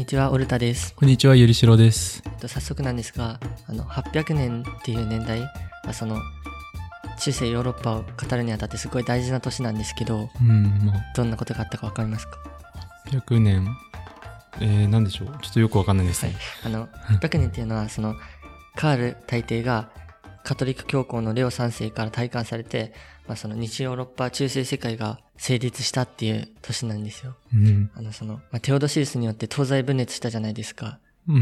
にちは、オルタです。こんにちは、ゆりしろです。早速なんですが、800年っていう年代、その中世ヨーロッパを語るにあたってすごい大事な年なんですけど、どんなことがあったか分かりますか？800年、何でしょう、ちょっとよく分かんないですね、はい、800年っていうのはそのカール大帝がカトリック教皇のレオ3世から戴冠されて、その西ヨーロッパ中世世界が成立したっていう年なんですよ、テオドシウスによって東西分裂したじゃないですか、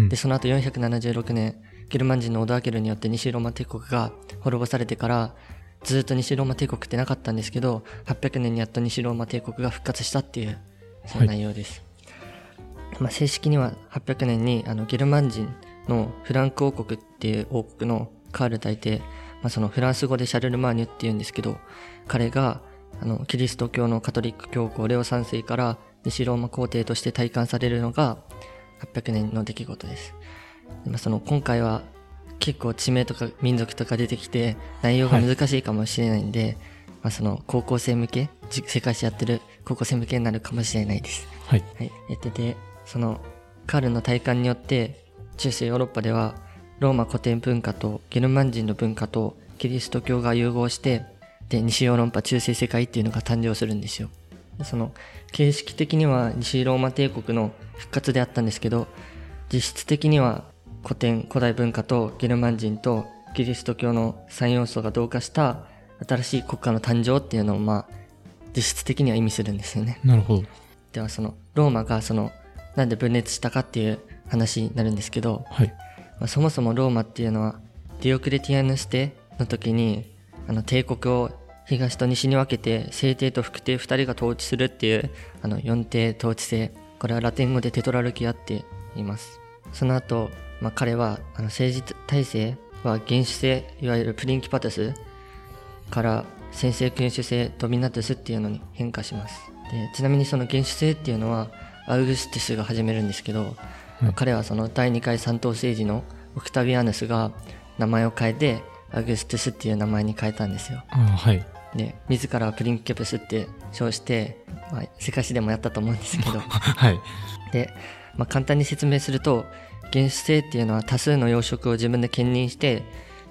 でその後476年ゲルマン人のオドアケルによって西ローマ帝国が滅ぼされてからずっと西ローマ帝国ってなかったんですけど、800年にやっと西ローマ帝国が復活したっていう、その内容です、正式には800年にゲルマン人のフランク王国っていう王国のカール大帝、そのフランス語でシャルルマーニュっていうんですけど、彼がキリスト教のカトリック教皇レオ3世から西ローマ皇帝として戴冠されるのが800年の出来事です。で、その今回は結構地名とか民族とか出てきて内容が難しいかもしれないんで、その高校生向け、世界史やってる高校生向けになるかもしれないです、で、そのカールの戴冠によって中世ヨーロッパではローマ古典文化とゲルマン人の文化とキリスト教が融合して、で西ヨーロッパ中世世界っていうのが誕生するんですよ。その形式的には西ローマ帝国の復活であったんですけど、実質的には古代文化とゲルマン人とキリスト教の3要素が同化した新しい国家の誕生っていうのを実質的には意味するんですよね。なるほど。ではそのローマがなんで分裂したかっていう話になるんですけど、そもそもローマっていうのはディオクレティアヌス帝の時に帝国を東と西に分けて正帝と副帝2人が統治するっていう4帝統治制、これはラテン語でテトラルキアって言います。その後、彼は政治体制は元首制、いわゆるプリンキパトスから専制君主制、ドミナトスっていうのに変化します。でちなみにその元首制っていうのはアウグスティスが始めるんですけど、彼はその第2回三頭政治のオクタビアヌスが名前を変えてアウグストゥスっていう名前に変えたんですよ、で自らプリンケプスって称して、世界史でもやったと思うんですけど、で、簡単に説明すると元首制っていうのは多数の要職を自分で兼任して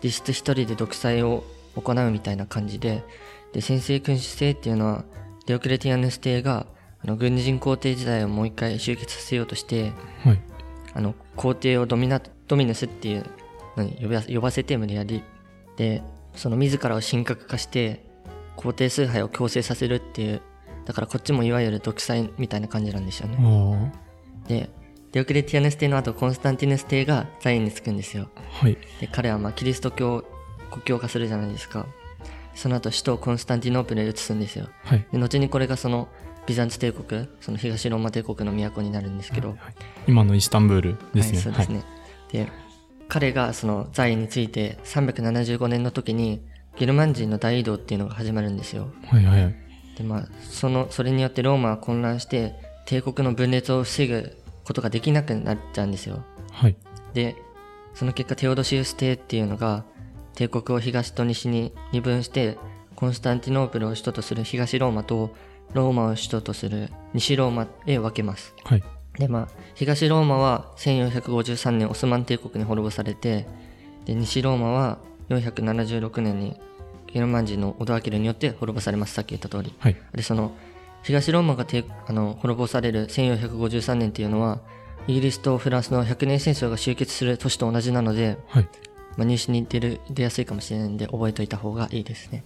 実質一人で独裁を行うみたいな感じで、専制君主制っていうのはディオクレティアヌス帝が軍人皇帝時代をもう一回集結させようとして、皇帝をドミヌスっていうのに呼ばせて無理やりで、その自らを神格化して皇帝崇拝を強制させるっていう、だからこっちもいわゆる独裁みたいな感じなんですよね。でディオクレティアヌス帝の後コンスタンティヌス帝が在位につくんですよ、で彼はキリスト教を国教化するじゃないですか。その後首都コンスタンティノープルへ移すんですよ、で後にこれがそのビザンツ帝国、その東ローマ帝国の都になるんですけど、今のイスタンブールですね、で彼がその在位について375年の時にゲルマン人の大移動っていうのが始まるんですよ、でそれによってローマは混乱して帝国の分裂を防ぐことができなくなっちゃうんですよ、でその結果テオドシウス帝っていうのが帝国を東と西に二分して、コンスタンティノープルを首都とする東ローマとローマを首都とする西ローマへ分けます、で東ローマは1453年オスマン帝国に滅ぼされて、で西ローマは476年にゲルマン人のオドアケルによって滅ぼされます。さっき言った通り、でその東ローマが滅ぼされる1453年っていうのはイギリスとフランスの100年戦争が終結する年と同じなので、入試に出やすいかもしれないんで覚えておいた方がいいですね。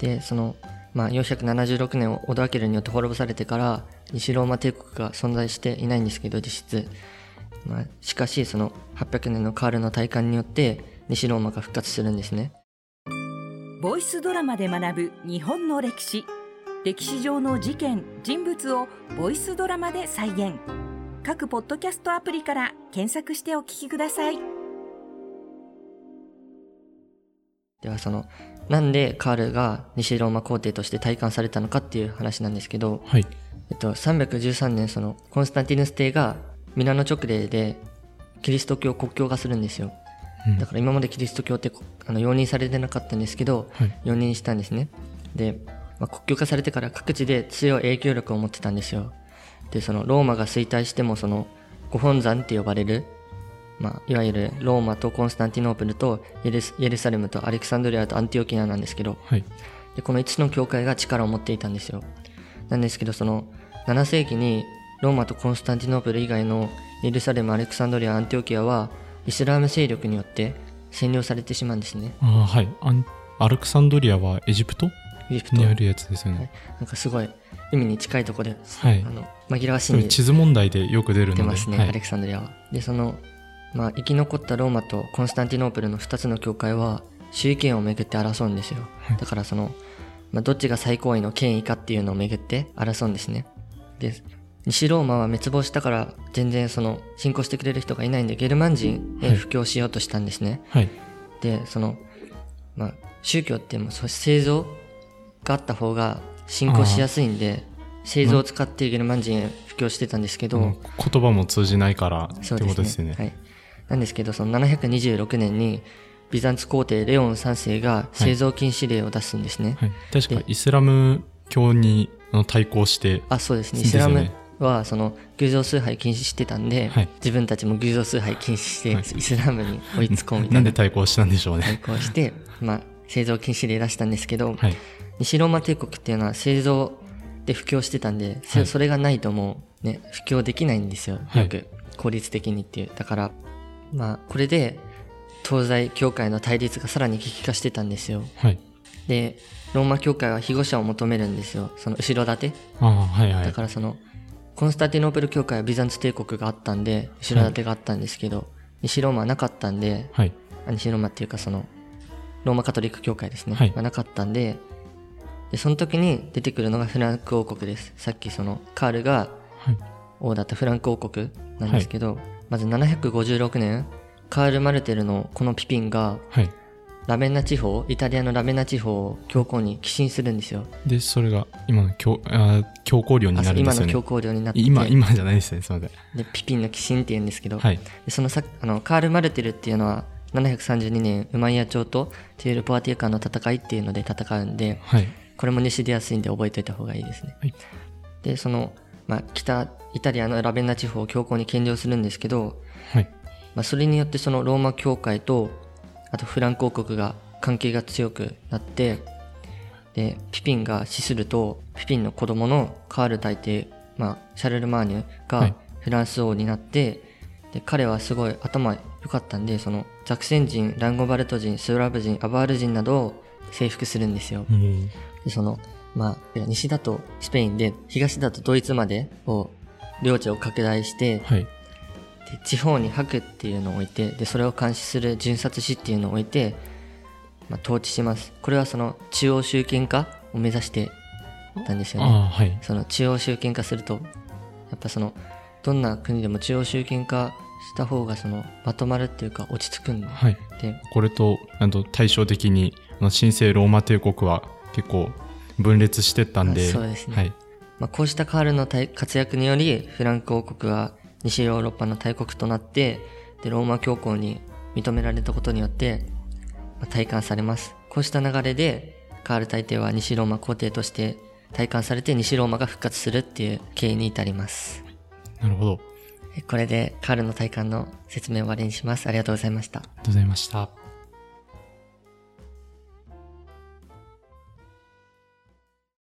でその476年をオドアケルによって滅ぼされてから西ローマ帝国が存在していないんですけど、実質、しかしその800年のカールの戴冠によって西ローマが復活するんですね。ボイスドラマで学ぶ日本の歴史、歴史上の事件・人物をボイスドラマで再現。各ポッドキャストアプリから検索してお聞きください。ではそのなんでカールが西ローマ皇帝として戴冠されたのかっていう話なんですけど、313年そのコンスタンティヌス帝がミラノ勅令でキリスト教を国教化するんですよ、だから今までキリスト教って容認されてなかったんですけど、容認したんですね。で、国教化されてから各地で強い影響力を持ってたんですよ。でそのローマが衰退してもそのご本山って呼ばれる、いわゆるローマとコンスタンティノープルとイエルサレムとアレクサンドリアとアンティオキアなんですけど、はい、でこの5つの教会が力を持っていたんですよ。なんですけど、その7世紀にローマとコンスタンティノープル以外のイエルサレム、アレクサンドリア、アンティオキアはイスラーム勢力によって占領されてしまうんですね。あ、はい、アレクサンドリアはエジプトにあるやつですよね、はい、なんかすごい海に近いところで、はい、紛らわしいんで地図問題でよく出るので出ますね、はい、アレクサンドリアは。でその、生き残ったローマとコンスタンティノープルの2つの教会は主位権をめぐって争うんですよ、はい、だからその、どっちが最高位の権威かっていうのをめぐって争うんですね。で西ローマは滅亡したから全然その信仰してくれる人がいないんでゲルマン人へ布教しようとしたんですね、はいはい、でその、宗教ってもう聖像があった方が信仰しやすいんで製造を使ってゲルマン人へ布教してたんですけど、言葉も通じないからってことですよね、はい、なんですけどその726年にビザンツ皇帝レオン3世が製造禁止令を出すんですね、はいはい、確かイスラム教に対抗して、あ、そうですね、イスラムはその偶像崇拝禁止してたんで、はい、自分たちも偶像崇拝禁止してイスラムに追いつこうみたいな、はい、なんで対抗したんでしょうね。対抗して、製造禁止令出したんですけど、はい、西ローマ帝国っていうのは製造で布教してたんで、はい、それがないともうね布教できないんですよ、よく効率的にっていう、だからこれで東西教会の対立がさらに激化してたんですよ、はい、でローマ教会は庇護者を求めるんですよ、その後ろ盾、はいはい、だからそのコンスタンティノープル教会はビザンツ帝国があったんで後ろ盾があったんですけど、はい、西ローマはなかったんで、はい、西ローマっていうかそのローマカトリック教会ですね、はい、なかったんで、その時に出てくるのがフランク王国です。さっきそのカールが王だったフランク王国なんですけど、はい、まず756年カール・マルテルのこのピピンがラベンナ地方、イタリアのラベンナ地方を教皇に寄進するんですよ。でそれが今の教皇領になるんですよね。今の教皇領になって、今じゃないですね、すみません。でピピンの寄進って言うんですけど、はい、でそのカール・マルテルっていうのは732年ウマイヤ朝とテュール・ポアティア間の戦いっていうので戦うんで、はい、これも西で安いんで覚えておいた方がいいですね、はい、でその、北イタリアのラベンナ地方を教皇に献上するんですけど、はい、それによってそのローマ教会とあとフランク王国が関係が強くなって、でピピンが死するとピピンの子供のカール大帝、シャルルマーニュがフランス王になって、はい、で彼はすごい頭良かったんでそのザクセン人、ランゴバルト人、スラブ人、アバール人などを征服するんですよ、うん、その西だとスペインで東だとドイツまでを領地を拡大して、はい、で地方に白っていうのを置いて、でそれを監視する巡察使っていうのを置いて、統治します。これはその中央集権化を目指してたんですよね、はい、その中央集権化するとやっぱそのどんな国でも中央集権化した方がそのまとまるっていうか落ち着くんで、はい、でこれと対照的に神聖ローマ帝国は結構分裂してったんで、そうですね、はい、こうしたカールの活躍によりフランク王国は西ヨーロッパの大国となって、でローマ教皇に認められたことによって、戴冠されます。こうした流れでカール大帝は西ローマ皇帝として戴冠されて西ローマが復活するっていう経緯に至ります。なるほど。これでカールの戴冠の説明を終わりにします。ありがとうございました。ありがとうございました。